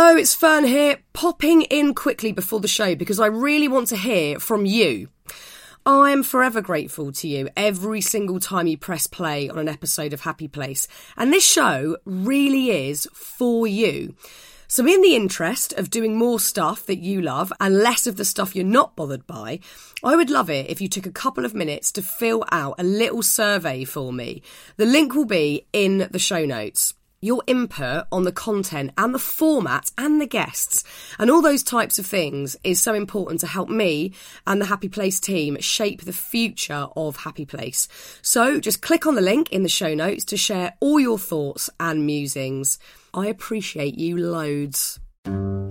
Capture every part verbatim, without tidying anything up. Hello, it's Fern here, popping in quickly before the show because I really want to hear from you. I am forever grateful to you every single time you press play on an episode of Happy Place. And this show really is for you. So in the interest of doing more stuff that you love and less of the stuff you're not bothered by, I would love it if you took a couple of minutes to fill out a little survey for me. The link will be in the show notes. Your input on the content and the format and the guests and all those types of things is so important to help me and the Happy Place team shape the future of Happy Place. So just click on the link in the show notes to share all your thoughts and musings. I appreciate you loads.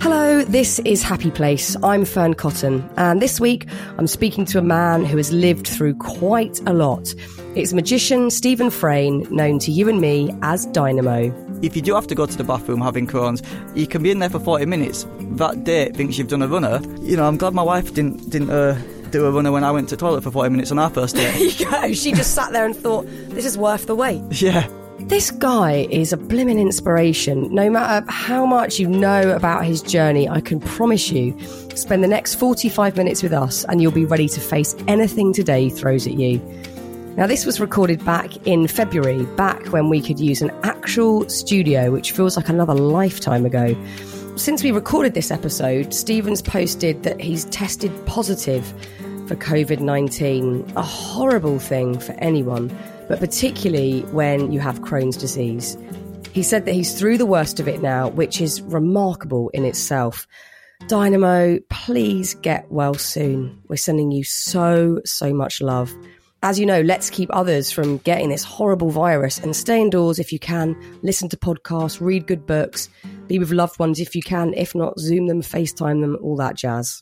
Hello, this is Happy Place. I'm Fern Cotton, and this week I'm speaking to a man who has lived through quite a lot. It's magician Stephen Frayne, known to you and me as Dynamo. If you do have to go to the bathroom having Crohn's, you can be in there for forty minutes. That date thinks you've done a runner. You know, I'm glad my wife didn't didn't uh, do a runner when I went to the toilet for forty minutes on our first date. There you go. She just sat there and thought, this is worth the wait. Yeah. This guy is a blimmin' inspiration. No matter how much you know about his journey, I can promise you, spend the next forty-five minutes with us and you'll be ready to face anything today throws at you. Now, this was recorded back in February, back when we could use an actual studio, which feels like another lifetime ago. Since we recorded this episode, Stephen's posted that he's tested positive for covid nineteen, a horrible thing for anyone, but particularly when you have Crohn's disease. He said that he's through the worst of it now, which is remarkable in itself. Dynamo, please get well soon. We're sending you so, so much love. As you know, let's keep others from getting this horrible virus and stay indoors if you can, listen to podcasts, read good books, be with loved ones if you can, if not, Zoom them, FaceTime them, all that jazz.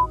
f-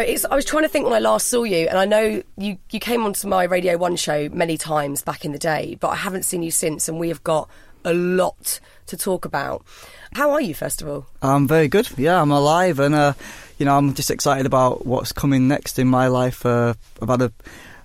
It's, I was trying to think when I last saw you, and I know you, you came onto my Radio One show many times back in the day, but I haven't seen you since, and we have got a lot to talk about. How are you, first of all? I'm very good. Yeah, I'm alive, and uh, you know, I'm just excited about what's coming next in my life. Uh, I've had a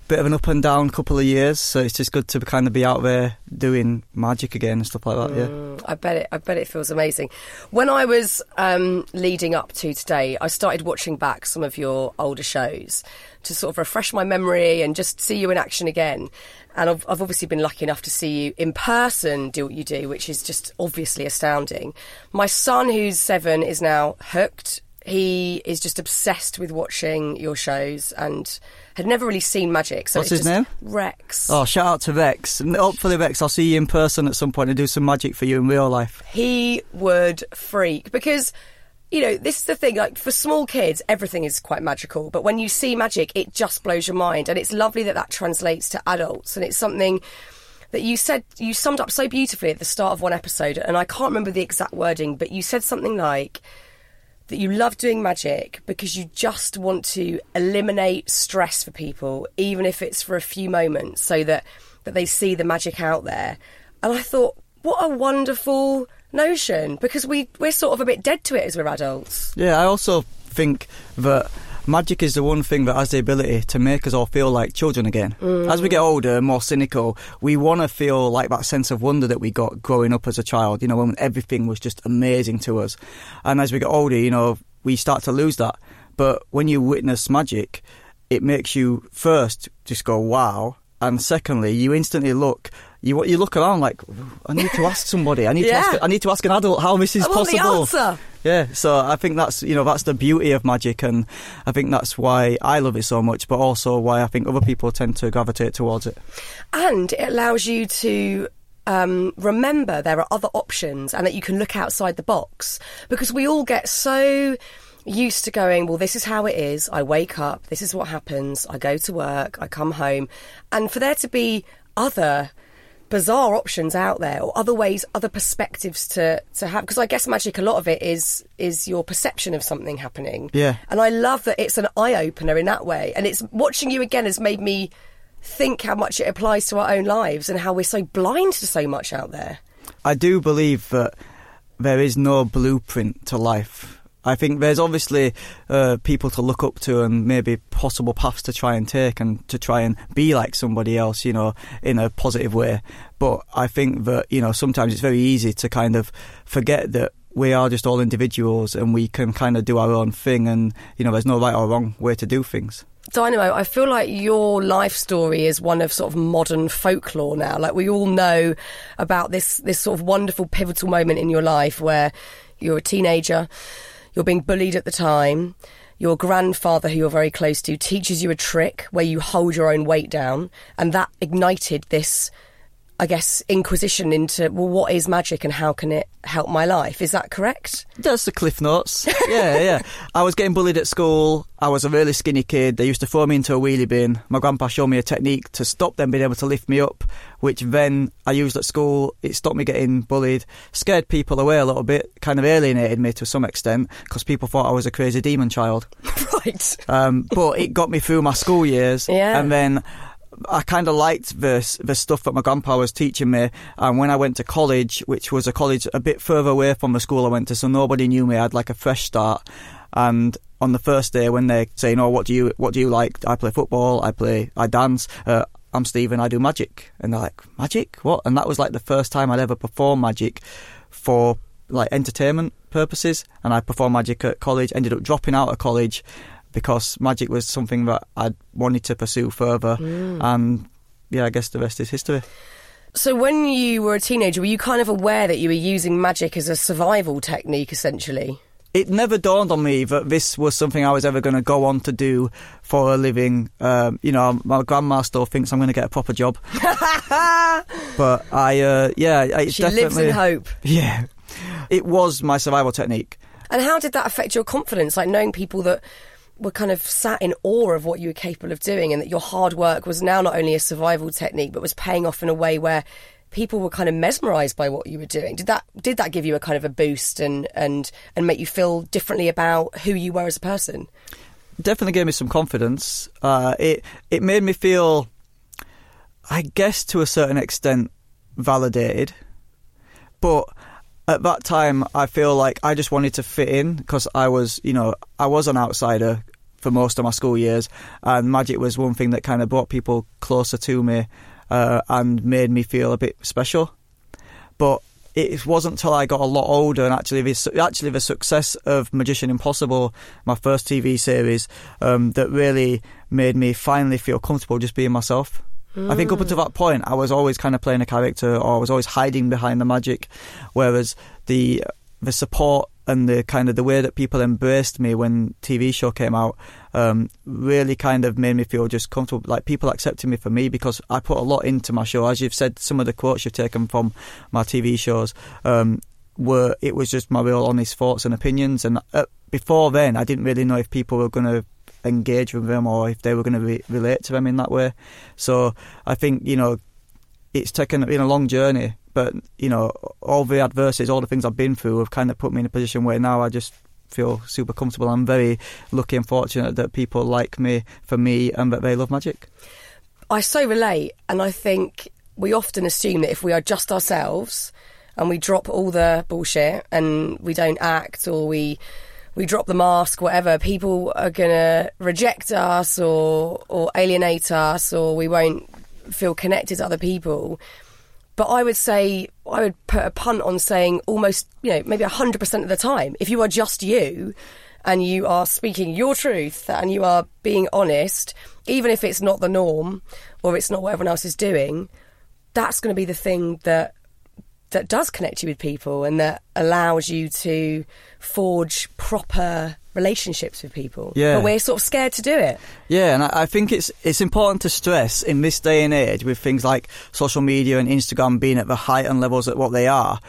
bit of an up and down couple of years, so it's just good to kind of be out there doing magic again and stuff like that. Mm, yeah, I bet it. I bet it feels amazing. When I was um, leading up to today, I started watching back some of your older shows to sort of refresh my memory and just see you in action again. And I've, I've obviously been lucky enough to see you in person do what you do, which is just obviously astounding. My son, who's seven, is now hooked. He is just obsessed with watching your shows and had never really seen magic. So What's it's his just name? Rex. Oh, shout out to Rex. Hopefully, Rex, I'll see you in person at some point and do some magic for you in real life. He would freak because, you know, this is the thing, like for small kids, everything is quite magical. But when you see magic, it just blows your mind. And it's lovely that that translates to adults. And it's something that you said, you summed up so beautifully at the start of one episode. And I can't remember the exact wording, but you said something like that you love doing magic because you just want to eliminate stress for people, even if it's for a few moments, so that, that they see the magic out there. And I thought, what a wonderful notion, because we, we're sort of a bit dead to it as we're adults. Yeah, I also think that magic is the one thing that has the ability to make us all feel like children again. Mm. As we get older and more cynical, we want to feel like that sense of wonder that we got growing up as a child, you know, when everything was just amazing to us. And as we get older, you know, we start to lose that. But when you witness magic, it makes you first just go, wow. And secondly, you instantly look... You you look around like, I need to ask somebody. I need yeah. to ask. I need to ask an adult how this is I want possible. The answer. Yeah, so I think that's, you know, that's the beauty of magic, and I think that's why I love it so much, but also why I think other people tend to gravitate towards it. And it allows you to um, remember there are other options and that you can look outside the box, because we all get so used to going, well, this is how it is. I wake up, this is what happens. I go to work, I come home. And for there to be other bizarre options out there, or other ways, other perspectives to, to have, because I guess magic, a lot of it is is your perception of something happening. Yeah. And I love that it's an eye-opener in that way. And it's, watching you again has made me think how much it applies to our own lives and how we're so blind to so much out there. I do believe that there is no blueprint to life. I think there's obviously uh, people to look up to and maybe possible paths to try and take and to try and be like somebody else, you know, in a positive way. But I think that, you know, sometimes it's very easy to kind of forget that we are just all individuals and we can kind of do our own thing, and, you know, there's no right or wrong way to do things. Dynamo, I feel like your life story is one of sort of modern folklore now. Like, we all know about this this sort of wonderful pivotal moment in your life where you're a teenager. You're being bullied at the time. Your grandfather, who you're very close to, teaches you a trick where you hold your own weight down. And that ignited this, I guess, inquisition into, well, what is magic and how can it help my life? Is that correct? That's the cliff notes. Yeah, yeah. I was getting bullied at school. I was a really skinny kid. They used to throw me into a wheelie bin. My grandpa showed me a technique to stop them being able to lift me up, which then I used at school. It stopped me getting bullied, scared people away a little bit, kind of alienated me to some extent because people thought I was a crazy demon child. Right. Um, but it got me through my school years. Yeah. And then I kind of liked the, the stuff that my grandpa was teaching me, and when I went to college, which was a college a bit further away from the school I went to, so nobody knew me, I had like a fresh start. And on the first day when they're saying, oh, what do you what do you like? I play football, I play, I dance, uh, I'm Stephen, I do magic. And they're like, magic? What? And that was like the first time I'd ever performed magic for like entertainment purposes, and I performed magic at college, ended up dropping out of college, because magic was something that I wanted to pursue further. Mm. And, yeah, I guess the rest is history. So when you were a teenager, were you kind of aware that you were using magic as a survival technique, essentially? It never dawned on me that this was something I was ever going to go on to do for a living. Um, you know, my grandma still thinks I'm going to get a proper job. But I, uh, yeah. It's she definitely, lives in hope. Yeah. It was my survival technique. And how did that affect your confidence? Like, knowing people that were kind of sat in awe of what you were capable of doing, and that your hard work was now not only a survival technique but was paying off in a way where people were kind of mesmerised by what you were doing. Did that did that give you a kind of a boost and and and make you feel differently about who you were as a person? Definitely gave me some confidence. Uh, it it made me feel, I guess, to a certain extent, validated, but at that time, I feel like I just wanted to fit in because I was, you know, I was an outsider for most of my school years, and magic was one thing that kind of brought people closer to me uh, and made me feel a bit special. But it wasn't until I got a lot older, and actually the, actually the success of Magician Impossible, my first T V series, um, that really made me finally feel comfortable just being myself. I think up until that point, I was always kind of playing a character, or I was always hiding behind the magic, whereas the the support and the kind of the way that people embraced me when T V show came out um, really kind of made me feel just comfortable. Like, people accepted me for me because I put a lot into my show. As you've said, some of the quotes you've taken from my T V shows um, were, it was just my real honest thoughts and opinions. And uh, before then, I didn't really know if people were going to engage with them or if they were going to re- relate to them in that way. So I think, you know, it's taken been a long journey, but, you know, all the adversities, all the things I've been through have kind of put me in a position where now I just feel super comfortable. I'm very lucky and fortunate that people like me for me and that they love magic. I so relate, and I think we often assume that if we are just ourselves and we drop all the bullshit and we don't act, or we we drop the mask, whatever, people are going to reject us or or alienate us, or we won't feel connected to other people. But I would say, I would put a punt on saying almost, you know, maybe one hundred percent of the time, if you are just you and you are speaking your truth and you are being honest, even if it's not the norm or it's not what everyone else is doing, that's going to be the thing that that does connect you with people and that allows you to forge proper relationships with people. Yeah. But we're sort of scared to do it. Yeah, and I think it's it's important to stress in this day and age with things like social media and Instagram being at the height and levels at what they are.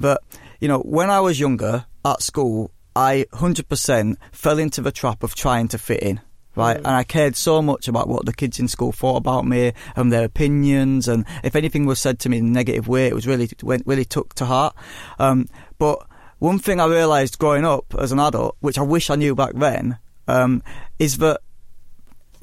But, you know, when I was younger at school, I one hundred percent fell into the trap of trying to fit in. Right, and I cared so much about what the kids in school thought about me and their opinions, and if anything was said to me in a negative way, it was really really took to heart. Um, but one thing I realised growing up as an adult, which I wish I knew back then, um, is that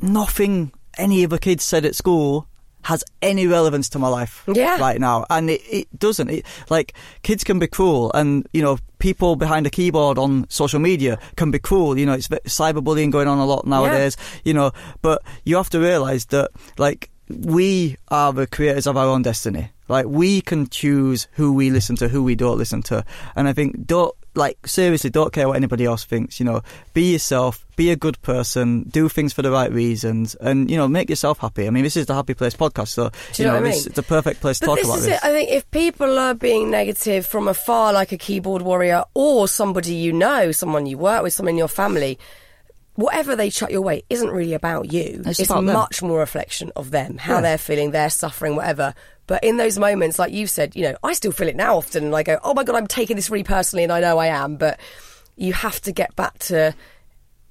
nothing any of the kids said at school has any relevance to my life yeah. right now, and it, it doesn't. It, like, kids can be cruel, and you know, people behind a keyboard on social media can be cruel. You know, it's cyberbullying going on a lot nowadays. Yeah. You know, but you have to realise that, like, we are the creators of our own destiny. Like, we can choose who we listen to, who we don't listen to, and I think don't. Like, seriously, don't care what anybody else thinks, you know. Be yourself, be a good person, do things for the right reasons, and, you know, make yourself happy. I mean, this is the Happy Place podcast, so, you, you know, know this, I mean? It's the perfect place to but talk this about is this. It. I think if people are being negative from afar, like a keyboard warrior, or somebody you know, someone you work with, someone in your family, whatever they chuck your way isn't really about you. It's, it's about much them. More reflection of them, how yeah. they're feeling, their suffering, whatever. But in those moments, like you said, you know, I still feel it now often, and I go, oh my God, I'm taking this really personally, and I know I am, but you have to get back to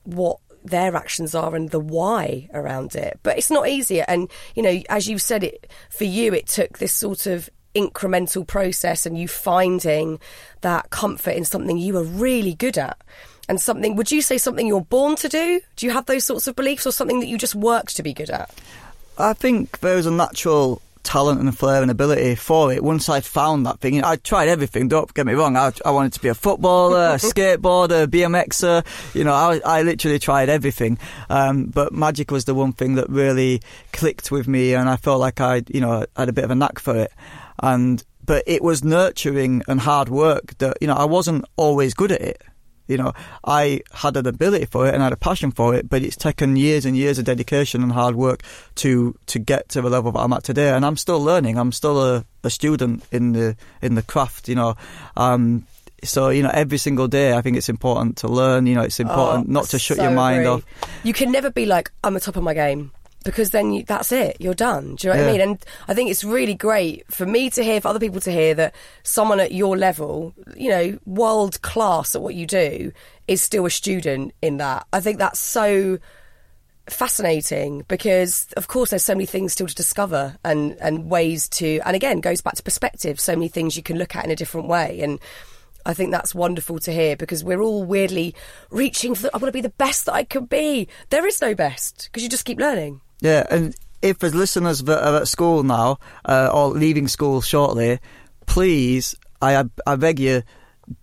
what their actions are and the why around it. But it's not easy, and, you know, as you said, it for you, it took this sort of incremental process and you finding that comfort in something you were really good at. And something, would you say something you're born to do? Do you have those sorts of beliefs, or something that you just worked to be good at? I think there was a natural talent and flair and ability for it once I found that thing. You know, I tried everything, don't get me wrong. I, I wanted to be a footballer, a skateboarder, a BMXer. You know, I, I literally tried everything. Um, but magic was the one thing that really clicked with me, and I felt like I, you know, I had a bit of a knack for it. And but it was nurturing and hard work that, you know, I wasn't always good at it. You know, I had an ability for it and I had a passion for it, but it's taken years and years of dedication and hard work to to get to the level that I'm at today. And I'm still learning. I'm still a, a student in the in the craft, you know. Um, so, you know, every single day I think it's important to learn. You know, it's important oh, not to shut so your mind rude. Off. You can never be like, I'm at the top of my game. Because then you, that's it, you're done. Do you know what yeah. I mean? And I think it's really great for me to hear, for other people to hear, that someone at your level, you know, world class at what you do, is still a student in that. I think that's so fascinating, because of course there's so many things still to discover, and, and ways to, and again, goes back to perspective, so many things you can look at in a different way. And I think that's wonderful to hear, because we're all weirdly reaching for, the, I want to be the best that I can be. There is no best, because you just keep learning. Yeah, and if there's listeners that are at school now, uh, or leaving school shortly, please, I I beg you,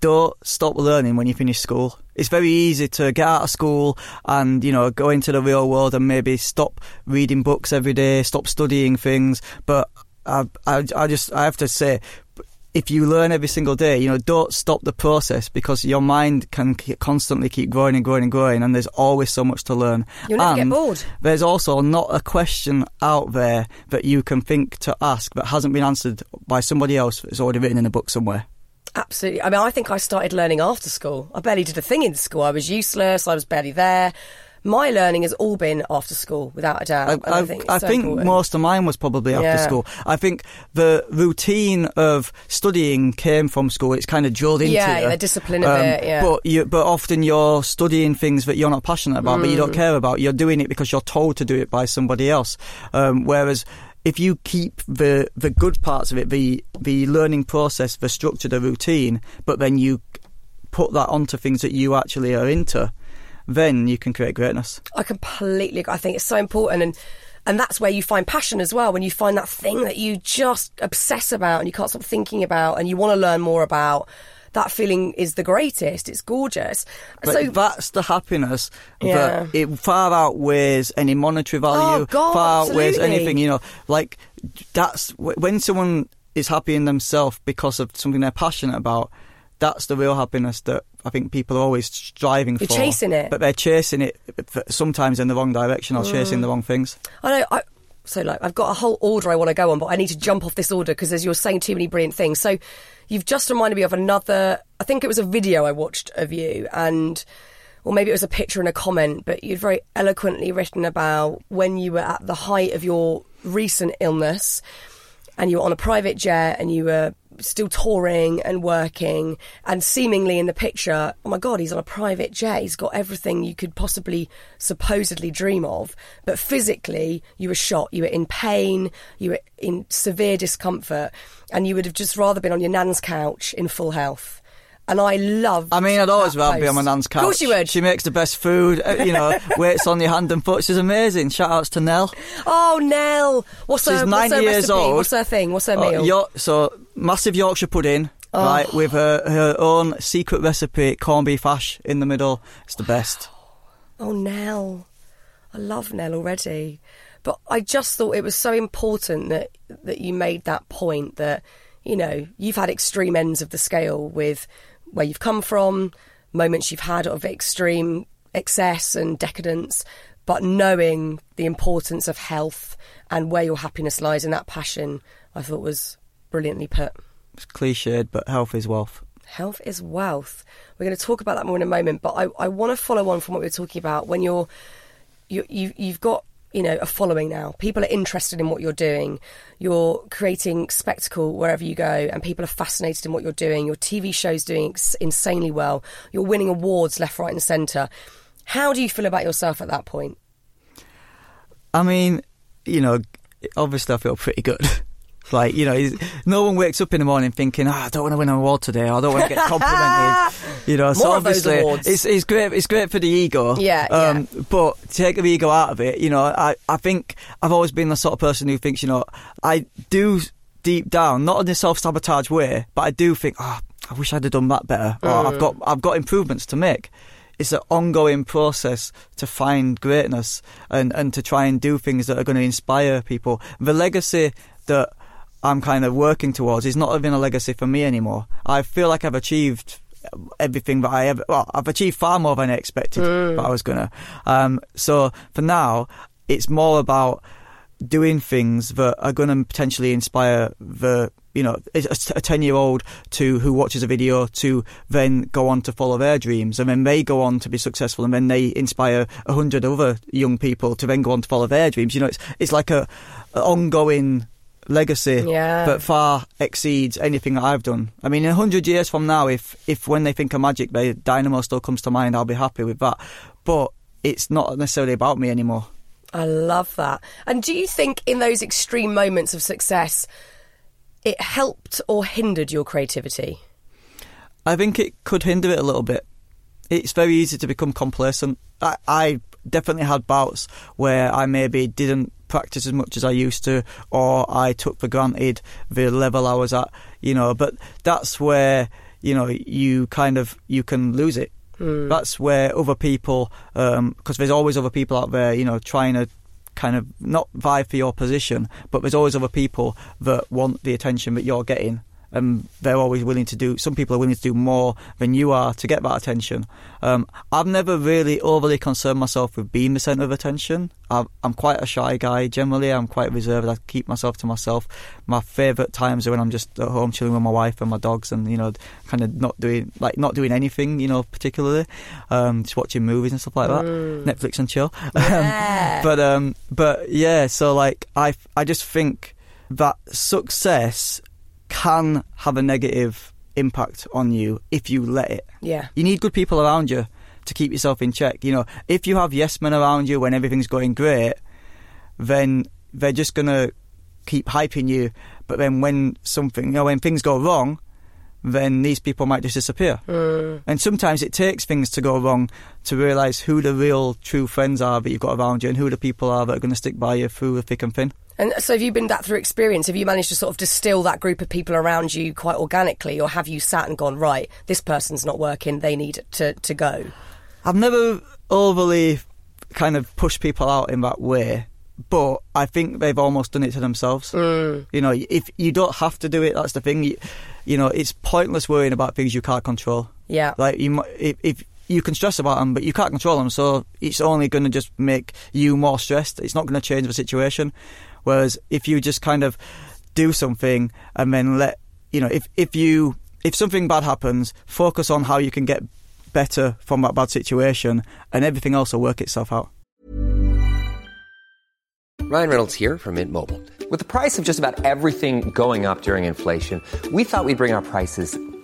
don't stop learning when you finish school. It's very easy to get out of school and, you know, go into the real world and maybe stop reading books every day, stop studying things. But I I, I just I have to say, if you learn every single day, you know, don't stop the process, because your mind can keep, constantly keep growing and growing and growing, and there's always so much to learn. You'll never and get bored. There's also not a question out there that you can think to ask that hasn't been answered by somebody else that's already written in a book somewhere. Absolutely. I mean, I think I started learning after school. I barely did a thing in school. I was useless. I was barely there. My learning has all been after school, without a doubt. I, I, I think, I so think most of mine was probably after yeah. school. I think the routine of studying came from school. It's kind of drilled into yeah, you. Yeah, the discipline um, of it, yeah. But, you, but often you're studying things that you're not passionate about, mm. but you don't care about. You're doing it because you're told to do it by somebody else. Um, whereas if you keep the, the good parts of it, the, the learning process, the structure, the routine, but then you put that onto things that you actually are into, then you can create greatness. I completely agree. I think it's so important, and and that's where you find passion as well, when you find that thing that you just obsess about and you can't stop thinking about and you want to learn more about. That feeling is the greatest. It's gorgeous. But so that's the happiness yeah. that it far outweighs any monetary value, oh God, far outweighs absolutely. Anything, you know, like that's when someone is happy in themselves because of something they're passionate about. That's the real happiness that I think people are always striving You're for. You're chasing it. But they're chasing it sometimes in the wrong direction, or mm. chasing the wrong things. I know. I, so like, I've got a whole order I want to go on, but I need to jump off this order because as you're saying too many brilliant things. So you've just reminded me of another, I think it was a video I watched of you, and or maybe it was a picture and a comment, but you'd very eloquently written about when you were at the height of your recent illness and you were on a private jet and you were still touring and working, and seemingly in the picture, oh my God, he's on a private jet, he's got everything you could possibly supposedly dream of, but physically you were shot, you were in pain, you were in severe discomfort, and you would have just rather been on your nan's couch in full health. And I loved I mean, I'd always rather be on my nan's couch. Of course you would. She makes the best food, you know, waits on your hand and foot. She's amazing. Shout-outs to Nell. Oh, Nell. What's She's her She's ninety her years recipe? Old. What's her thing? What's her oh, meal? York, so, massive Yorkshire pudding, oh. right, with her, her own secret recipe, corned beef hash in the middle. It's the wow. best. Oh, Nell. I love Nell already. But I just thought it was so important that that you made that point that, you know, you've had extreme ends of the scale with where you've come from, moments you've had of extreme excess and decadence, but knowing the importance of health and where your happiness lies and that passion, I thought was brilliantly put. It's cliched, but health is wealth. Health is wealth. We're going to talk about that more in a moment, but I, I want to follow on from what we were talking about. When you're, you, you, you've got, you know, a following now. People are interested in what you're doing. You're creating spectacle wherever you go, and people are fascinated in what you're doing. Your T V show's doing ex- insanely well. You're winning awards left, right and centre. How do you feel about yourself at that point? I mean, you know, obviously I feel pretty good. Like, you know, no one wakes up in the morning thinking, oh, I don't want to win an award today, or I don't want to get complimented. You know, more so of obviously those it's it's great it's great for the ego. Yeah. Um yeah. But take the ego out of it, you know, I, I think I've always been the sort of person who thinks, you know, I do deep down, not in a self sabotage way, but I do think, oh, I wish I'd have done that better. Mm. Or I've got I've got improvements to make. It's an ongoing process to find greatness and, and to try and do things that are going to inspire people. The legacy that I'm kind of working towards is not even a legacy for me anymore. I feel like I've achieved everything that I ever... Well, I've achieved far more than I expected mm. that I was going to. Um, so, for now, it's more about doing things that are going to potentially inspire the... You know, a ten-year-old to who watches a video to then go on to follow their dreams, and then they go on to be successful, and then they inspire a hundred other young people to then go on to follow their dreams. You know, it's it's like a, a ongoing legacy yeah. that far exceeds anything that I've done. I mean, a hundred years from now, if if when they think of magic, the Dynamo still comes to mind, I'll be happy with that. But it's not necessarily about me anymore. I love that. And do you think in those extreme moments of success, it helped or hindered your creativity? I think it could hinder it a little bit. It's very easy to become complacent. I, I definitely had bouts where I maybe didn't practice as much as I used to, or I took for granted the level I was at, you know, but that's where, you know, you kind of, you can lose it. Mm. That's where other people, um, 'cause there's always other people out there, you know, trying to kind of not vie for your position, but there's always other people that want the attention that you're getting, and they're always willing to do, some people are willing to do more than you are to get that attention. um, I've never really overly concerned myself with being the centre of attention. I've, I'm quite a shy guy generally. I'm quite reserved. I keep myself to myself. My favourite times are when I'm just at home chilling with my wife and my dogs, and, you know, kind of not doing like not doing anything, you know, particularly um, just watching movies and stuff like that. mm. Netflix and chill. yeah. but um, but yeah so like I, I just think that success can have a negative impact on you if you let it. Yeah. You need good people around you to keep yourself in check. You know, if you have yes men around you when everything's going great, then they're just going to keep hyping you. But then when something, you know, when things go wrong, then these people might just disappear. Mm. And sometimes it takes things to go wrong to realise who the real true friends are that you've got around you, and who the people are that are going to stick by you through the thick and thin. And so have you been that through experience? Have you managed to sort of distill that group of people around you quite organically, or have you sat and gone, right, this person's not working, they need to, to go? I've never overly kind of pushed people out in that way, but I think they've almost done it to themselves. Mm. You know, if you don't have to do it, that's the thing. You, you know, it's pointless worrying about things you can't control. Yeah. Like, you, if, if you can stress about them, but you can't control them, so it's only going to just make you more stressed. It's not going to change the situation. Whereas if you just kind of do something and then let, you know, if, if you, if something bad happens, focus on how you can get better from that bad situation, and everything else will work itself out. Ryan Reynolds here from Mint Mobile. With the price of just about everything going up during inflation, we thought we'd bring our prices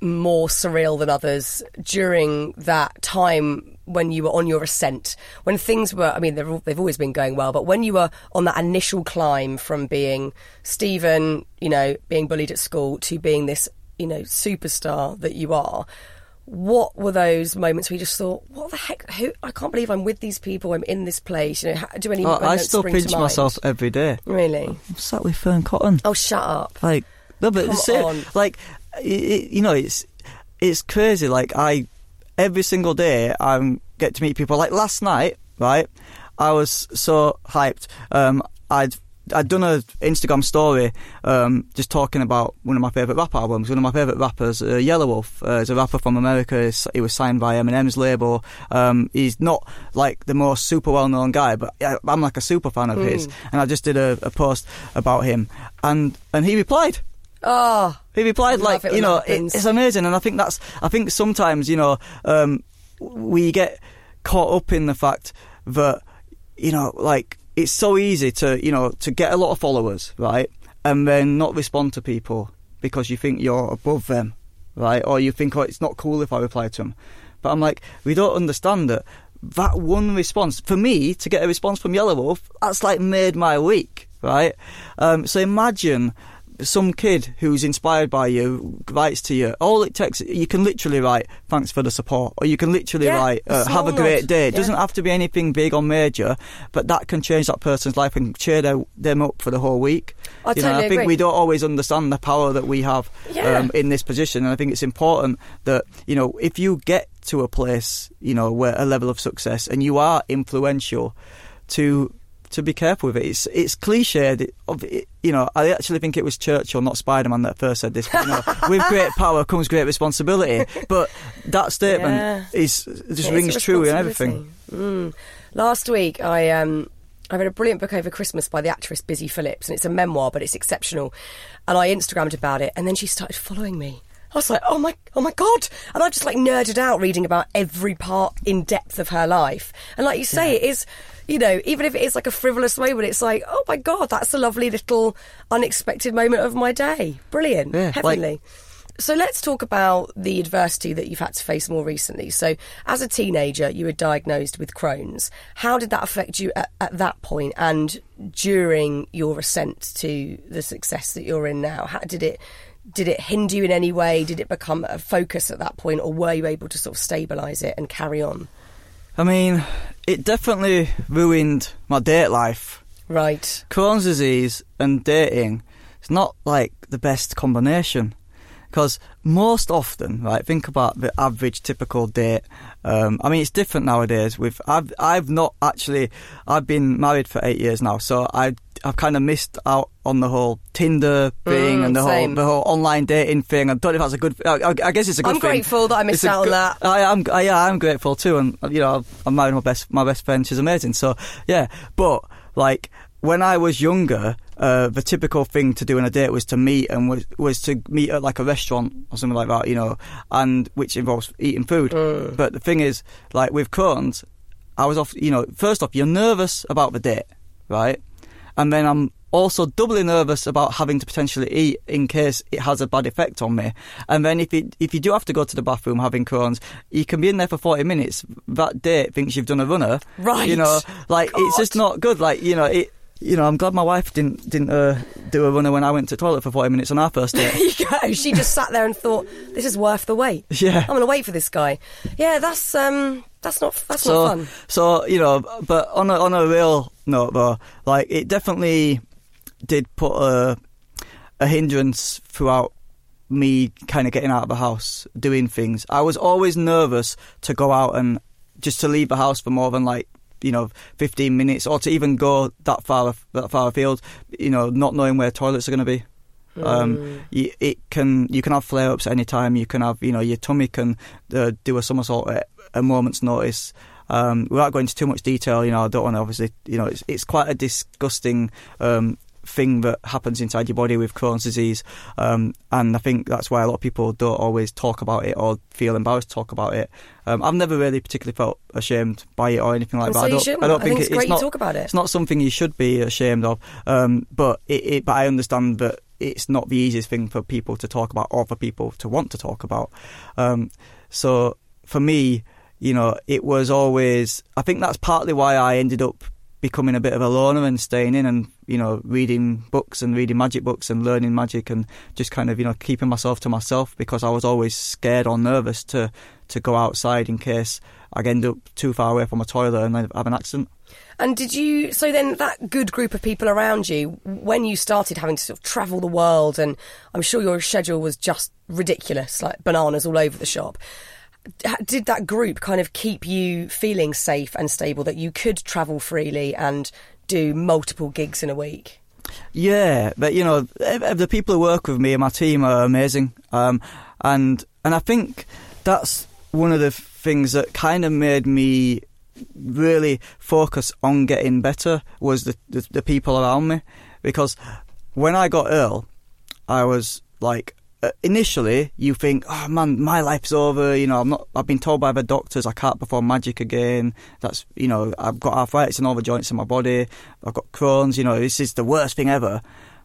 more surreal than others during that time when you were on your ascent? When things were, I mean, they've always been going well, but when you were on that initial climb from being Stephen, you know, being bullied at school to being this, you know, superstar that you are, what were those moments where you just thought, what the heck, who, I can't believe I'm with these people, I'm in this place, you know, how, do any oh, I still pinch myself every day. Really? I'm sat with Fern Cotton. Oh, shut up. Like, no, but say, like, it, you know, it's it's crazy. Like, I, every single day I get to meet people. Like last night, right? I was so hyped. Um, I'd I'd done an Instagram story, um, just talking about one of my favourite rap albums. One of my favourite rappers, uh, Yellow Wolf, uh, is a rapper from America. He was signed by Eminem's label. Um, he's not like the most super well known guy, but I'm like a super fan of mm. his. And I just did a, a post about him, and and he replied. Oh, he replied like, you know, it, it's amazing. And I think that's, I think sometimes, you know, um, we get caught up in the fact that, you know, like, it's so easy to, you know, to get a lot of followers, right? And then not respond to people because you think you're above them, right? Or you think, oh, it's not cool if I reply to them. But I'm like, we don't understand that that one response, for me to get a response from Yellow Wolf, that's like made my week, right? Um, so imagine some kid who's inspired by you writes to you. All it takes, you can literally write, thanks for the support, or you can literally yeah, write, uh, have a great day. Yeah. It doesn't have to be anything big or major, but that can change that person's life and cheer their, them up for the whole week. I, you totally know, I think agree. We don't always understand the power that we have yeah. um, in this position, and I think it's important that, you know, if you get to a place, you know, where a level of success and you are influential, to to be careful with it. It's it's cliched. It, you know, I actually think it was Churchill, not Spider-Man, that first said this. But, you know, with great power comes great responsibility. But that statement yeah. is just it rings is true in everything. Mm. Last week, I um, I read a brilliant book over Christmas by the actress Busy Phillips, and it's a memoir, but it's exceptional. And I Instagrammed about it, and then she started following me. I was like, oh my, oh my God. And I've just like nerded out reading about every part in depth of her life. And like you say, yeah. it is, you know, even if it is like a frivolous moment, it's like, oh my God, that's a lovely little unexpected moment of my day. Brilliant. Yeah, heavenly. Like- so let's talk about the adversity that you've had to face more recently. So as a teenager, you were diagnosed with Crohn's. How did that affect you at, at that point and during your ascent to the success that you're in now? How did it... Did it hinder you in any way? Did it become a focus at that point, or were you able to sort of stabilise it and carry on? I mean, it definitely ruined my date life. Right. Crohn's disease and dating, it's not like the best combination. Because most often, right, think about the average typical date. Um, I mean, it's different nowadays. With I've I've not actually, I've been married for eight years now, so I, I've kind of missed out on the whole Tinder thing mm, and the same. whole the whole online dating thing. I don't know if that's a good, I, I guess it's a good I'm thing. I'm grateful that I missed it's out on that. I am, yeah, I'm grateful too. And, you know, I'm married my best, my best friend. She's amazing. So, yeah. But, like, when I was younger, uh, the typical thing to do on a date was to meet and was, was to meet at like a restaurant or something like that, you know, and which involves eating food. Mm. But the thing is, like with Crohn's, I was off, you know, first off, you're nervous about the date, right? And then I'm also doubly nervous about having to potentially eat in case it has a bad effect on me. And then if it, if you do have to go to the bathroom having Crohn's, you can be in there for forty minutes. That date thinks you've done a runner. Right. You know, like God. It's just not good. Like, you know, it, You know, I'm glad my wife didn't didn't uh, do a runner when I went to the toilet for forty minutes on our first date. There you go. She just sat there and thought, this is worth the wait. Yeah. I'm going to wait for this guy. Yeah, that's um, that's not that's so, not fun. So, you know, but on a, on a real note, though, like, it definitely did put a, a hindrance throughout me kind of getting out of the house, doing things. I was always nervous to go out and just to leave the house for more than, like, you know, fifteen minutes, or to even go that far that far afield, you know, not knowing where toilets are going to be. Mm. Um, you, it can you can have flare-ups at any time. You can have, you know, your tummy can uh, do a somersault at a moment's notice. Um, without going into too much detail, you know, I don't want to obviously, you know, it's it's quite a disgusting um, thing that happens inside your body with Crohn's disease. Um, and I think that's why a lot of people don't always talk about it or feel embarrassed to talk about it. Um, I've never really particularly felt ashamed by it or anything like and that. So I, don't, you shouldn't. I don't think, I think it's, it, great it's not, you talk about it. It's not something you should be ashamed of. Um, but it, it, but I understand that it's not the easiest thing for people to talk about or for people to want to talk about. Um, so for me, you know, it was always. I think that's partly why I ended up becoming a bit of a loner and staying in and, you know, reading books and reading magic books and learning magic and just kind of, you know, keeping myself to myself, because I was always scared or nervous to, to go outside in case I'd end up too far away from a toilet and I'd have an accident. And did you, so then that good group of people around you, when you started having to sort of travel the world, and I'm sure your schedule was just ridiculous, like bananas all over the shop, did that group kind of keep you feeling safe and stable that you could travel freely and do multiple gigs in a week? Yeah, but, you know, the people who work with me and my team are amazing. Um, and and I think that's one of the things that kind of made me really focus on getting better, was the, the, the people around me. Because when I got ill, I was like... Uh, initially you think, oh man, my life's over, you know, I'm not, I've been told by the doctors I can't perform magic again, that's, you know, I've got arthritis in all the joints in my body, I've got Crohn's, you know, this is the worst thing ever.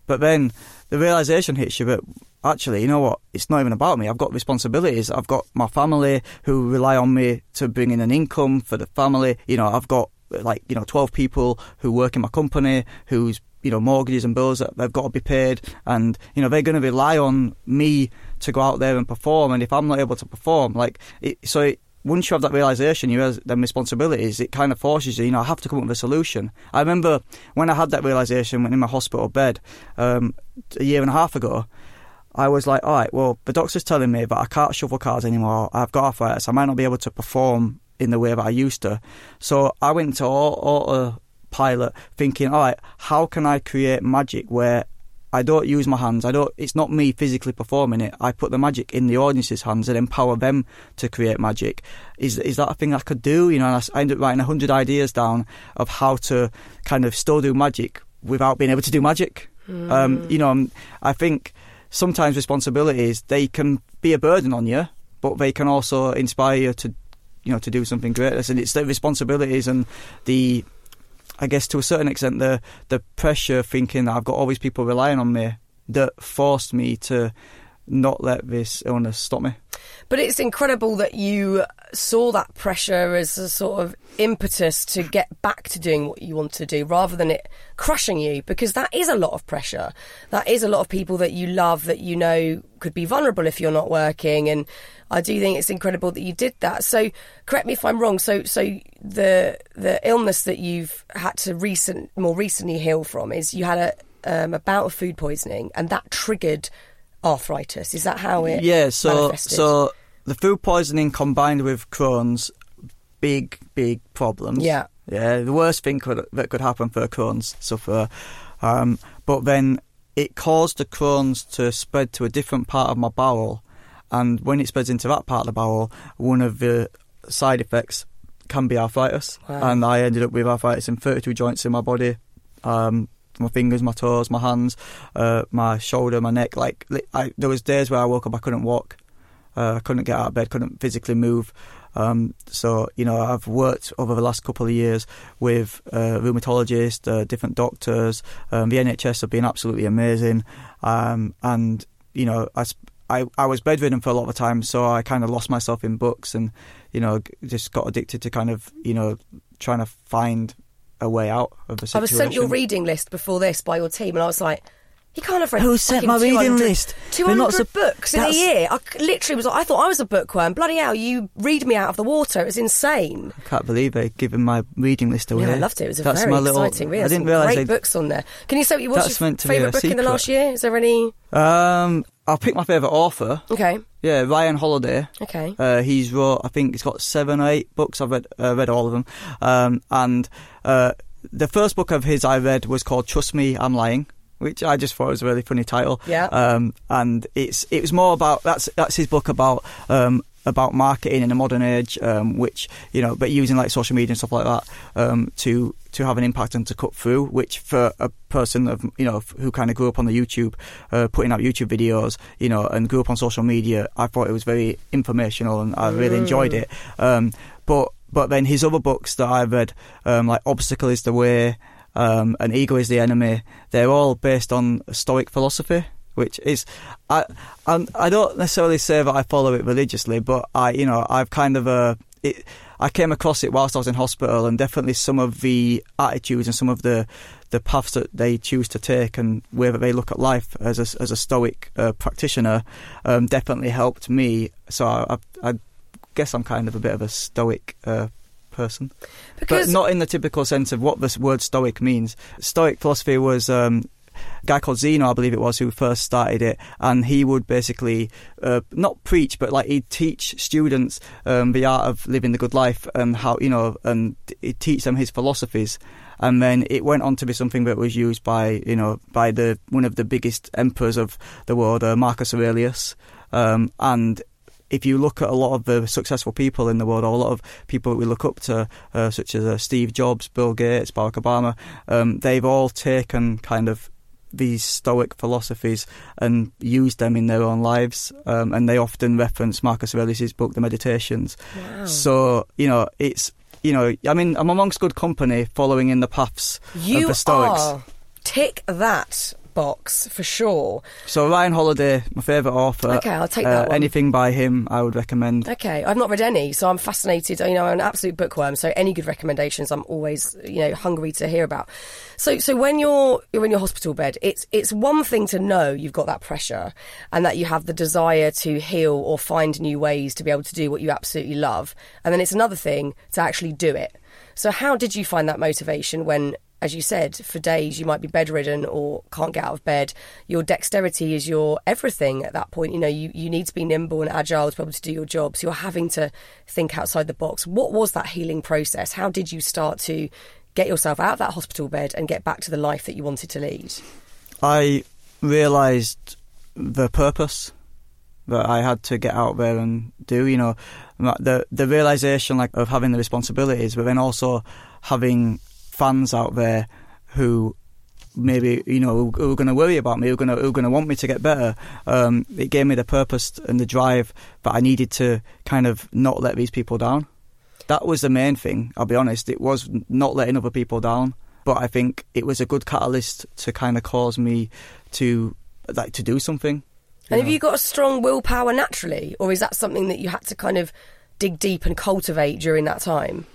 But then the realisation hits you that actually, you know what, it's not even about me. I've got responsibilities, I've got my family who rely on me to bring in an income for the family, you know, I've got like, you know, twelve people who work in my company who's, you know, mortgages and bills that they've got to be paid, and, you know, they're going to rely on me to go out there and perform. And if I'm not able to perform, like, it, so it, once you have that realisation, you have them responsibilities, it kind of forces you, you know, I have to come up with a solution. I remember when I had that realisation when in my hospital bed um, a year and a half ago, I was like, all right, well, the doctor's telling me that I can't shuffle cards anymore, I've got arthritis, I might not be able to perform in the way that I used to. So I went to auto pilot thinking, all right, how can I create magic where I don't use my hands, I don't, it's not me physically performing it, I put the magic in the audience's hands and empower them to create magic. Is is that a thing I could do? You know, and I ended up writing one hundred ideas down of how to kind of still do magic without being able to do magic. Mm. Um, you know, I think sometimes responsibilities, they can be a burden on you, but they can also inspire you to, you know, to do something greater. And it's the responsibilities and the, I guess to a certain extent, the the pressure, thinking that I've got all these people relying on me, that forced me to not let this illness stop me. But it's incredible that you saw that pressure as a sort of impetus to get back to doing what you want to do, rather than it crushing you, because that is a lot of pressure. That is a lot of people that you love, that you know could be vulnerable if you're not working. And I do think it's incredible that you did that. So correct me if I'm wrong. So so the the illness that you've had to recent more recently heal from is you had a um, a bout of food poisoning, and that triggered arthritis. Is that how it yeah so manifested? So the food poisoning combined with Crohn's, big big problem. Yeah, yeah, the worst thing could, that could happen for a Crohn's sufferer. Um, but then it caused the Crohn's to spread to a different part of my bowel, and when it spreads into that part of the bowel, one of the side effects can be arthritis. Wow. And I ended up with arthritis in thirty-two joints in my body. Um, my fingers, my toes, my hands, uh, my shoulder, my neck. Like I, there was days where I woke up, I couldn't walk, uh, I couldn't get out of bed, couldn't physically move. Um, so, you know, I've worked over the last couple of years with uh, rheumatologists, uh, different doctors. Um, the N H S have been absolutely amazing. Um, and, you know, I, I, I was bedridden for a lot of the time, so I kind of lost myself in books and, you know, just got addicted to kind of, you know, trying to find a way out of the situation. I was sent your reading list before this by your team, and I was like, He can't have read. Who sent my reading list? Two hundred books in a year. I literally was. Like, I thought I was a bookworm. Bloody hell! You read me out of the water. It was insane. I can't believe they're giving my reading list away. Yeah, I loved it. It was a that's very exciting read. I didn't realise great books on there. Can you say what you watched? That's your favourite book in the last year? Is there any? Um, I'll pick my favourite author. Okay. Yeah, Ryan Holiday. Okay. Uh, he's wrote. I think he's got seven or eight books. I've read uh, read all of them. Um, and uh, the first book of his I read was called Trust Me, I'm Lying, which I just thought was a really funny title. Yeah. Um, and it's it was more about that's that's his book about um about marketing in the modern age, um, which you know, but using like social media and stuff like that um to to have an impact and to cut through. Which for a person of you know who kind of grew up on the YouTube, uh, putting out YouTube videos, you know, and grew up on social media, I thought it was very informational and I really mm. enjoyed it. Um, but but then his other books that I read, um, like Obstacle Is the Way. Um, and Ego Is the Enemy. They're all based on Stoic philosophy, which is I I'm, I don't necessarily say that I follow it religiously, but I you know I've kind of a it, I came across it whilst I was in hospital, and definitely some of the attitudes and some of the the paths that they choose to take and whether they look at life as a, as a Stoic uh, practitioner um, definitely helped me. So I, I, I guess I'm kind of a bit of a Stoic uh, person, because but not in the typical sense of what this word Stoic means. Stoic philosophy was um, a guy called Zeno, I believe it was, who first started it, and he would basically uh, not preach, but like he'd teach students um, the art of living the good life and how you know, and he'd teach them his philosophies. And then it went on to be something that was used by you know by the one of the biggest emperors of the world, uh, Marcus Aurelius, um, and. If you look at a lot of the successful people in the world, or a lot of people that we look up to, uh, such as uh, Steve Jobs, Bill Gates, Barack Obama, um, they've all taken kind of these Stoic philosophies and used them in their own lives. Um, and they often reference Marcus Aurelius' book, The Meditations. Wow. So, you know, it's, you know, I mean, I'm amongst good company following in the paths you of the Stoics. Are. Tick that box for sure. So Ryan Holiday, my favourite author. Okay, I'll take that uh, one. Anything by him I would recommend. Okay, I've not read any, so I'm fascinated. You know, I'm an absolute bookworm, so any good recommendations I'm always, you know, hungry to hear about. So so when you're you're in your hospital bed, it's it's one thing to know you've got that pressure and that you have the desire to heal or find new ways to be able to do what you absolutely love. And then it's another thing to actually do it. So how did you find that motivation when, as you said, for days you might be bedridden or can't get out of bed? Your dexterity is your everything at that point. You know, you, you need to be nimble and agile to be able to do your job. So you're having to think outside the box. What was that healing process? How did you start to get yourself out of that hospital bed and get back to the life that you wanted to lead? I realised the purpose that I had to get out there and do, you know, the the realisation like of having the responsibilities, but then also having fans out there who maybe you know who are going to worry about me, who are going to who are going to want me to get better. Um, it gave me the purpose and the drive that I needed to kind of not let these people down. That was the main thing. I'll be honest, it was not letting other people down. But I think it was a good catalyst to kind of cause me to like to do something. And have you got a strong willpower naturally, or is that something that you had to kind of dig deep and cultivate during that time?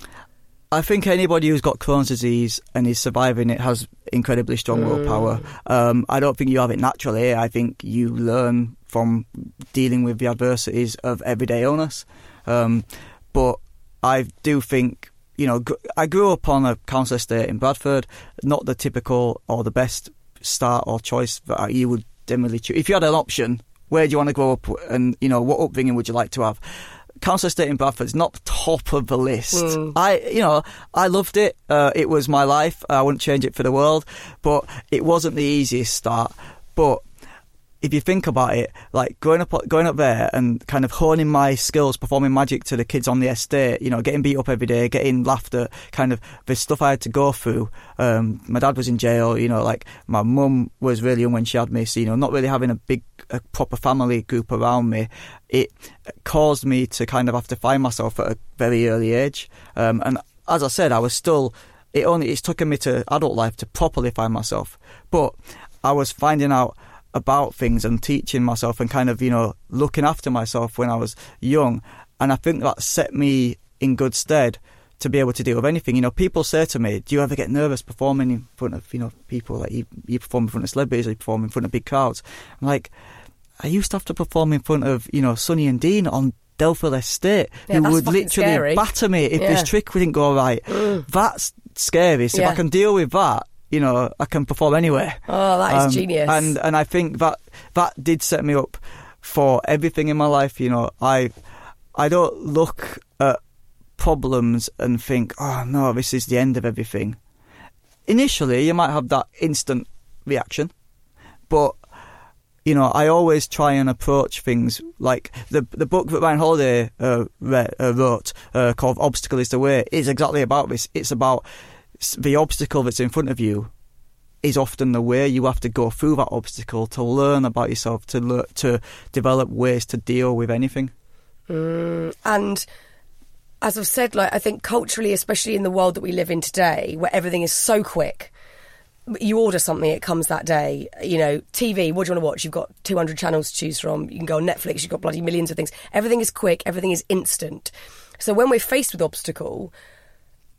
I think anybody who's got Crohn's disease and is surviving it has incredibly strong mm. willpower. Um, I don't think you have it naturally. I think you learn from dealing with the adversities of everyday illness. Um, but I do think, you know, gr- I grew up on a council estate in Bradford, not the typical or the best start or choice that you would generally choose. If you had an option, where do you want to grow up and, you know, what upbringing would you like to have? Council estate in Bradford's not top of the list. Mm. I, you know, I loved it. Uh, it was my life. I wouldn't change it for the world. But it wasn't the easiest start. But if you think about it, like growing up, going up there and kind of honing my skills, performing magic to the kids on the estate, you know, getting beat up every day, getting laughed at, kind of the stuff I had to go through. Um, my dad was in jail, you know, like my mum was really young when she had me, so, you know, not really having a big, a proper family group around me. It caused me to kind of have to find myself at a very early age. Um, and as I said, I was still, it only, it's taken me to adult life to properly find myself. But I was finding out about things and teaching myself and kind of, you know, looking after myself when I was young. And I think that set me in good stead to be able to deal with anything. You know, people say to me, do you ever get nervous performing in front of, you know, people? Like, you, you perform in front of celebrities, you perform in front of big crowds. I'm like, I used to have to perform in front of, you know, Sonny and Dean on Delphal Estate, yeah, who would literally scary. batter me if yeah. this trick didn't go right. Mm. That's scary. So yeah. if I can deal with that, you know, I can perform anywhere. Oh, that is um, genius. And and I think that that did set me up for everything in my life. You know, I I don't look at problems and think, oh no, this is the end of everything. Initially, you might have that instant reaction, but you know, I always try and approach things like the the book that Ryan Holiday uh, re- uh, wrote uh, called Obstacle Is the Way is exactly about this. It's about the obstacle that's in front of you is often the way you have to go through that obstacle to learn about yourself, to learn, to develop ways to deal with anything. Mm, and as I've said, like I think culturally, especially in the world that we live in today, where everything is so quick. You order something, it comes that day. You know, T V, what do you want to watch? You've got two hundred channels to choose from. You can go on Netflix, you've got bloody millions of things. Everything is quick, everything is instant. So when we're faced with obstacle,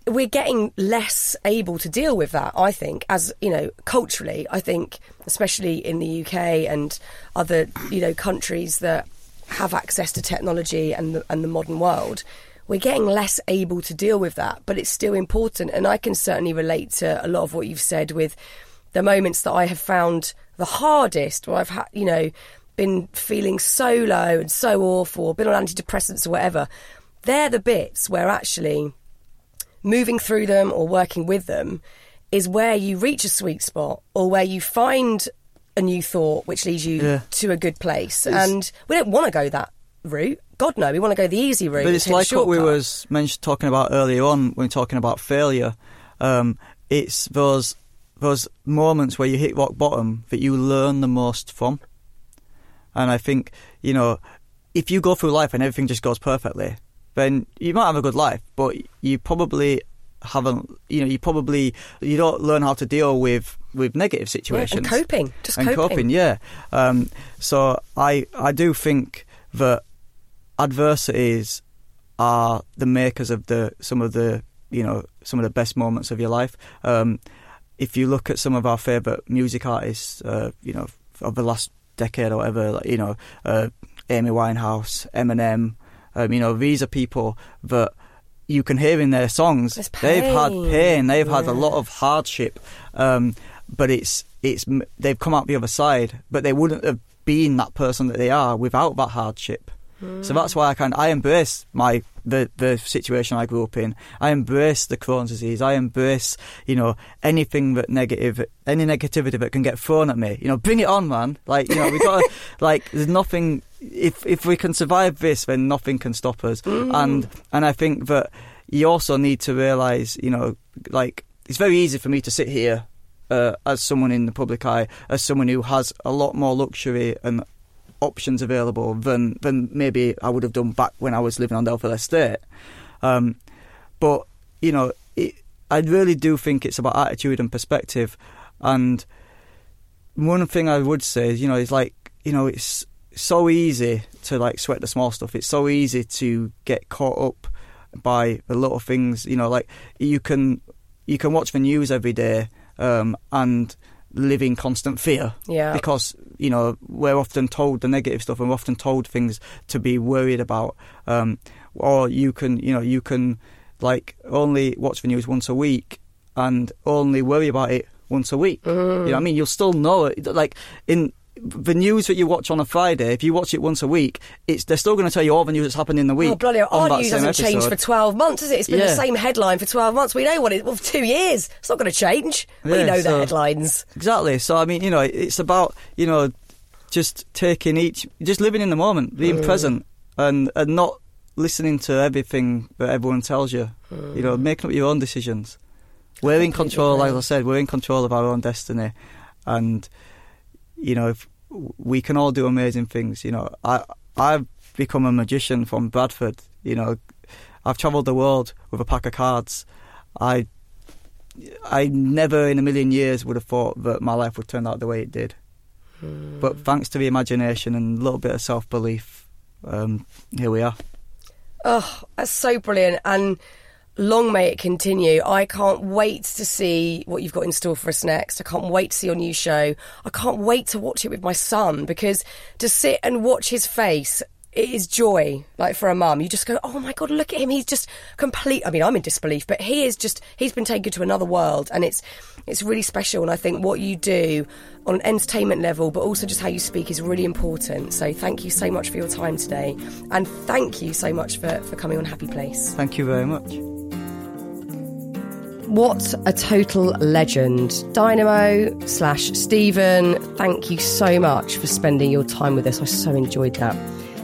we're getting less able to deal with that, I think, as, you know, culturally. I think, especially in the U K and other, you know, countries that have access to technology and the, and the modern world, we're getting less able to deal with that, but it's still important. And I can certainly relate to a lot of what you've said with the moments that I have found the hardest, where I've had, you know, been feeling so low and so awful, been on antidepressants or whatever. They're the bits where actually moving through them or working with them is where you reach a sweet spot or where you find a new thought, which leads you yeah. to a good place. It's- and we don't want to go that route. God no, we want to go the easy route. But it's like what we was mentioned talking about earlier on when talking about failure. Um, it's those those moments where you hit rock bottom that you learn the most from. And I think, you know, if you go through life and everything just goes perfectly, then you might have a good life, but you probably haven't. You know, you probably you don't learn how to deal with, with negative situations. Yeah, and coping, just and coping. coping, yeah. Um, so I I do think that adversities are the makers of the some of the you know some of the best moments of your life. Um, if you look at some of our favourite music artists, uh, you know of the last decade or whatever, like, you know uh, Amy Winehouse, Eminem, um, you know these are people that you can hear in their songs. They've had pain, they've yeah. had a lot of hardship, um, but it's it's they've come out the other side. But they wouldn't have been that person that they are without that hardship. So that's why I kind of, I embrace my the, the situation I grew up in. I embrace the Crohn's disease. I embrace, you know, anything that negative, any negativity that can get thrown at me. You know, bring it on, man. Like, you know, we got to, like, there's nothing, if if we can survive this, then nothing can stop us. Mm. And and I think that you also need to realise, you know, like, it's very easy for me to sit here uh, as someone in the public eye, as someone who has a lot more luxury and options available than than maybe I would have done back when I was living on Delphal Estate. Um, but, you know, it, I really do think it's about attitude and perspective. And one thing I would say is, you know, it's like, you know, it's so easy to, like, sweat the small stuff. It's so easy to get caught up by the little things, you know, like, you can, you can watch the news every day um, and live in constant fear, yeah, because you know we're often told the negative stuff and we're often told things to be worried about. Um, or you can, you know, you can like only watch the news once a week and only worry about it once a week. Mm. You know what I mean? You'll still know it. Like in the news that you watch on a Friday, if you watch it once a week, it's they're still going to tell you all the news that's happened in the week. Oh, bloody our news hasn't episode. changed for twelve months, has it? It's been yeah. the same headline for twelve months. We know what it well, for two years. It's not going to change. Yeah, we know so, the headlines. Exactly. So I mean, you know, it's about you know just taking each, just living in the moment, being mm. present, and and not listening to everything that everyone tells you. Mm. You know, making up your own decisions. We're in control, like I said, we're in control of our own destiny, and. You know, if we can all do amazing things. You know, I, I've become a magician from Bradford. You know, I've travelled the world with a pack of cards. I I never in a million years would have thought that my life would turn out the way it did. Hmm. But thanks to the imagination and a little bit of self-belief, um, here we are. Oh, that's so brilliant. And Long may it continue. I can't wait to see what you've got in store for us next. I can't wait to see your new show. I can't wait to watch it with my son, because to sit and watch his face, it is joy. Like, for a mum, you just go, oh my God, look at him. He's just complete. I mean, I'm in disbelief, but he is just, he's been taken to another world, and it's it's really special. And I think what you do on an entertainment level, but also just how you speak, is really important. So thank you so much for your time today. And thank you so much for, for coming on Happy Place. Thank you very much. What a total legend. Dynamo slash Stephen, thank you so much for spending your time with us. I so enjoyed that.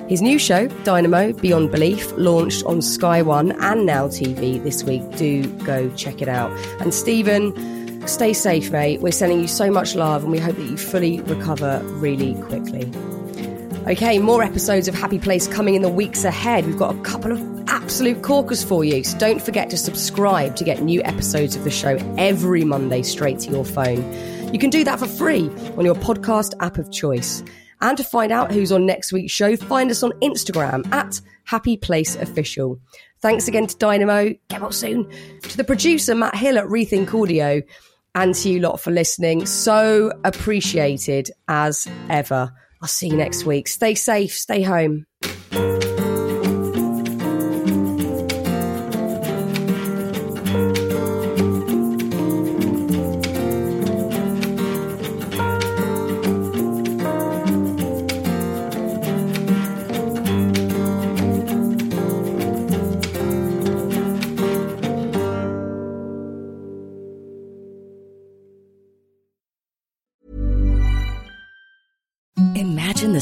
His new show, Dynamo Beyond Belief, launched on Sky One and Now T V this week. Do go check it out. And Stephen, stay safe, mate. We're sending you so much love, and we hope that you fully recover really quickly. Okay, more episodes of Happy Place coming in the weeks ahead. We've got a couple of absolute corkers for you, so don't forget to subscribe to get new episodes of the show every Monday straight to your phone. You can do that for free on your podcast app of choice. And to find out who's on next week's show, find us on Instagram at Happy Place Official. Thanks again to Dynamo, get well soon, to the producer Matt Hill at Rethink Audio, and to you lot for listening. So appreciated as ever. I'll see you next week. Stay safe, stay home. The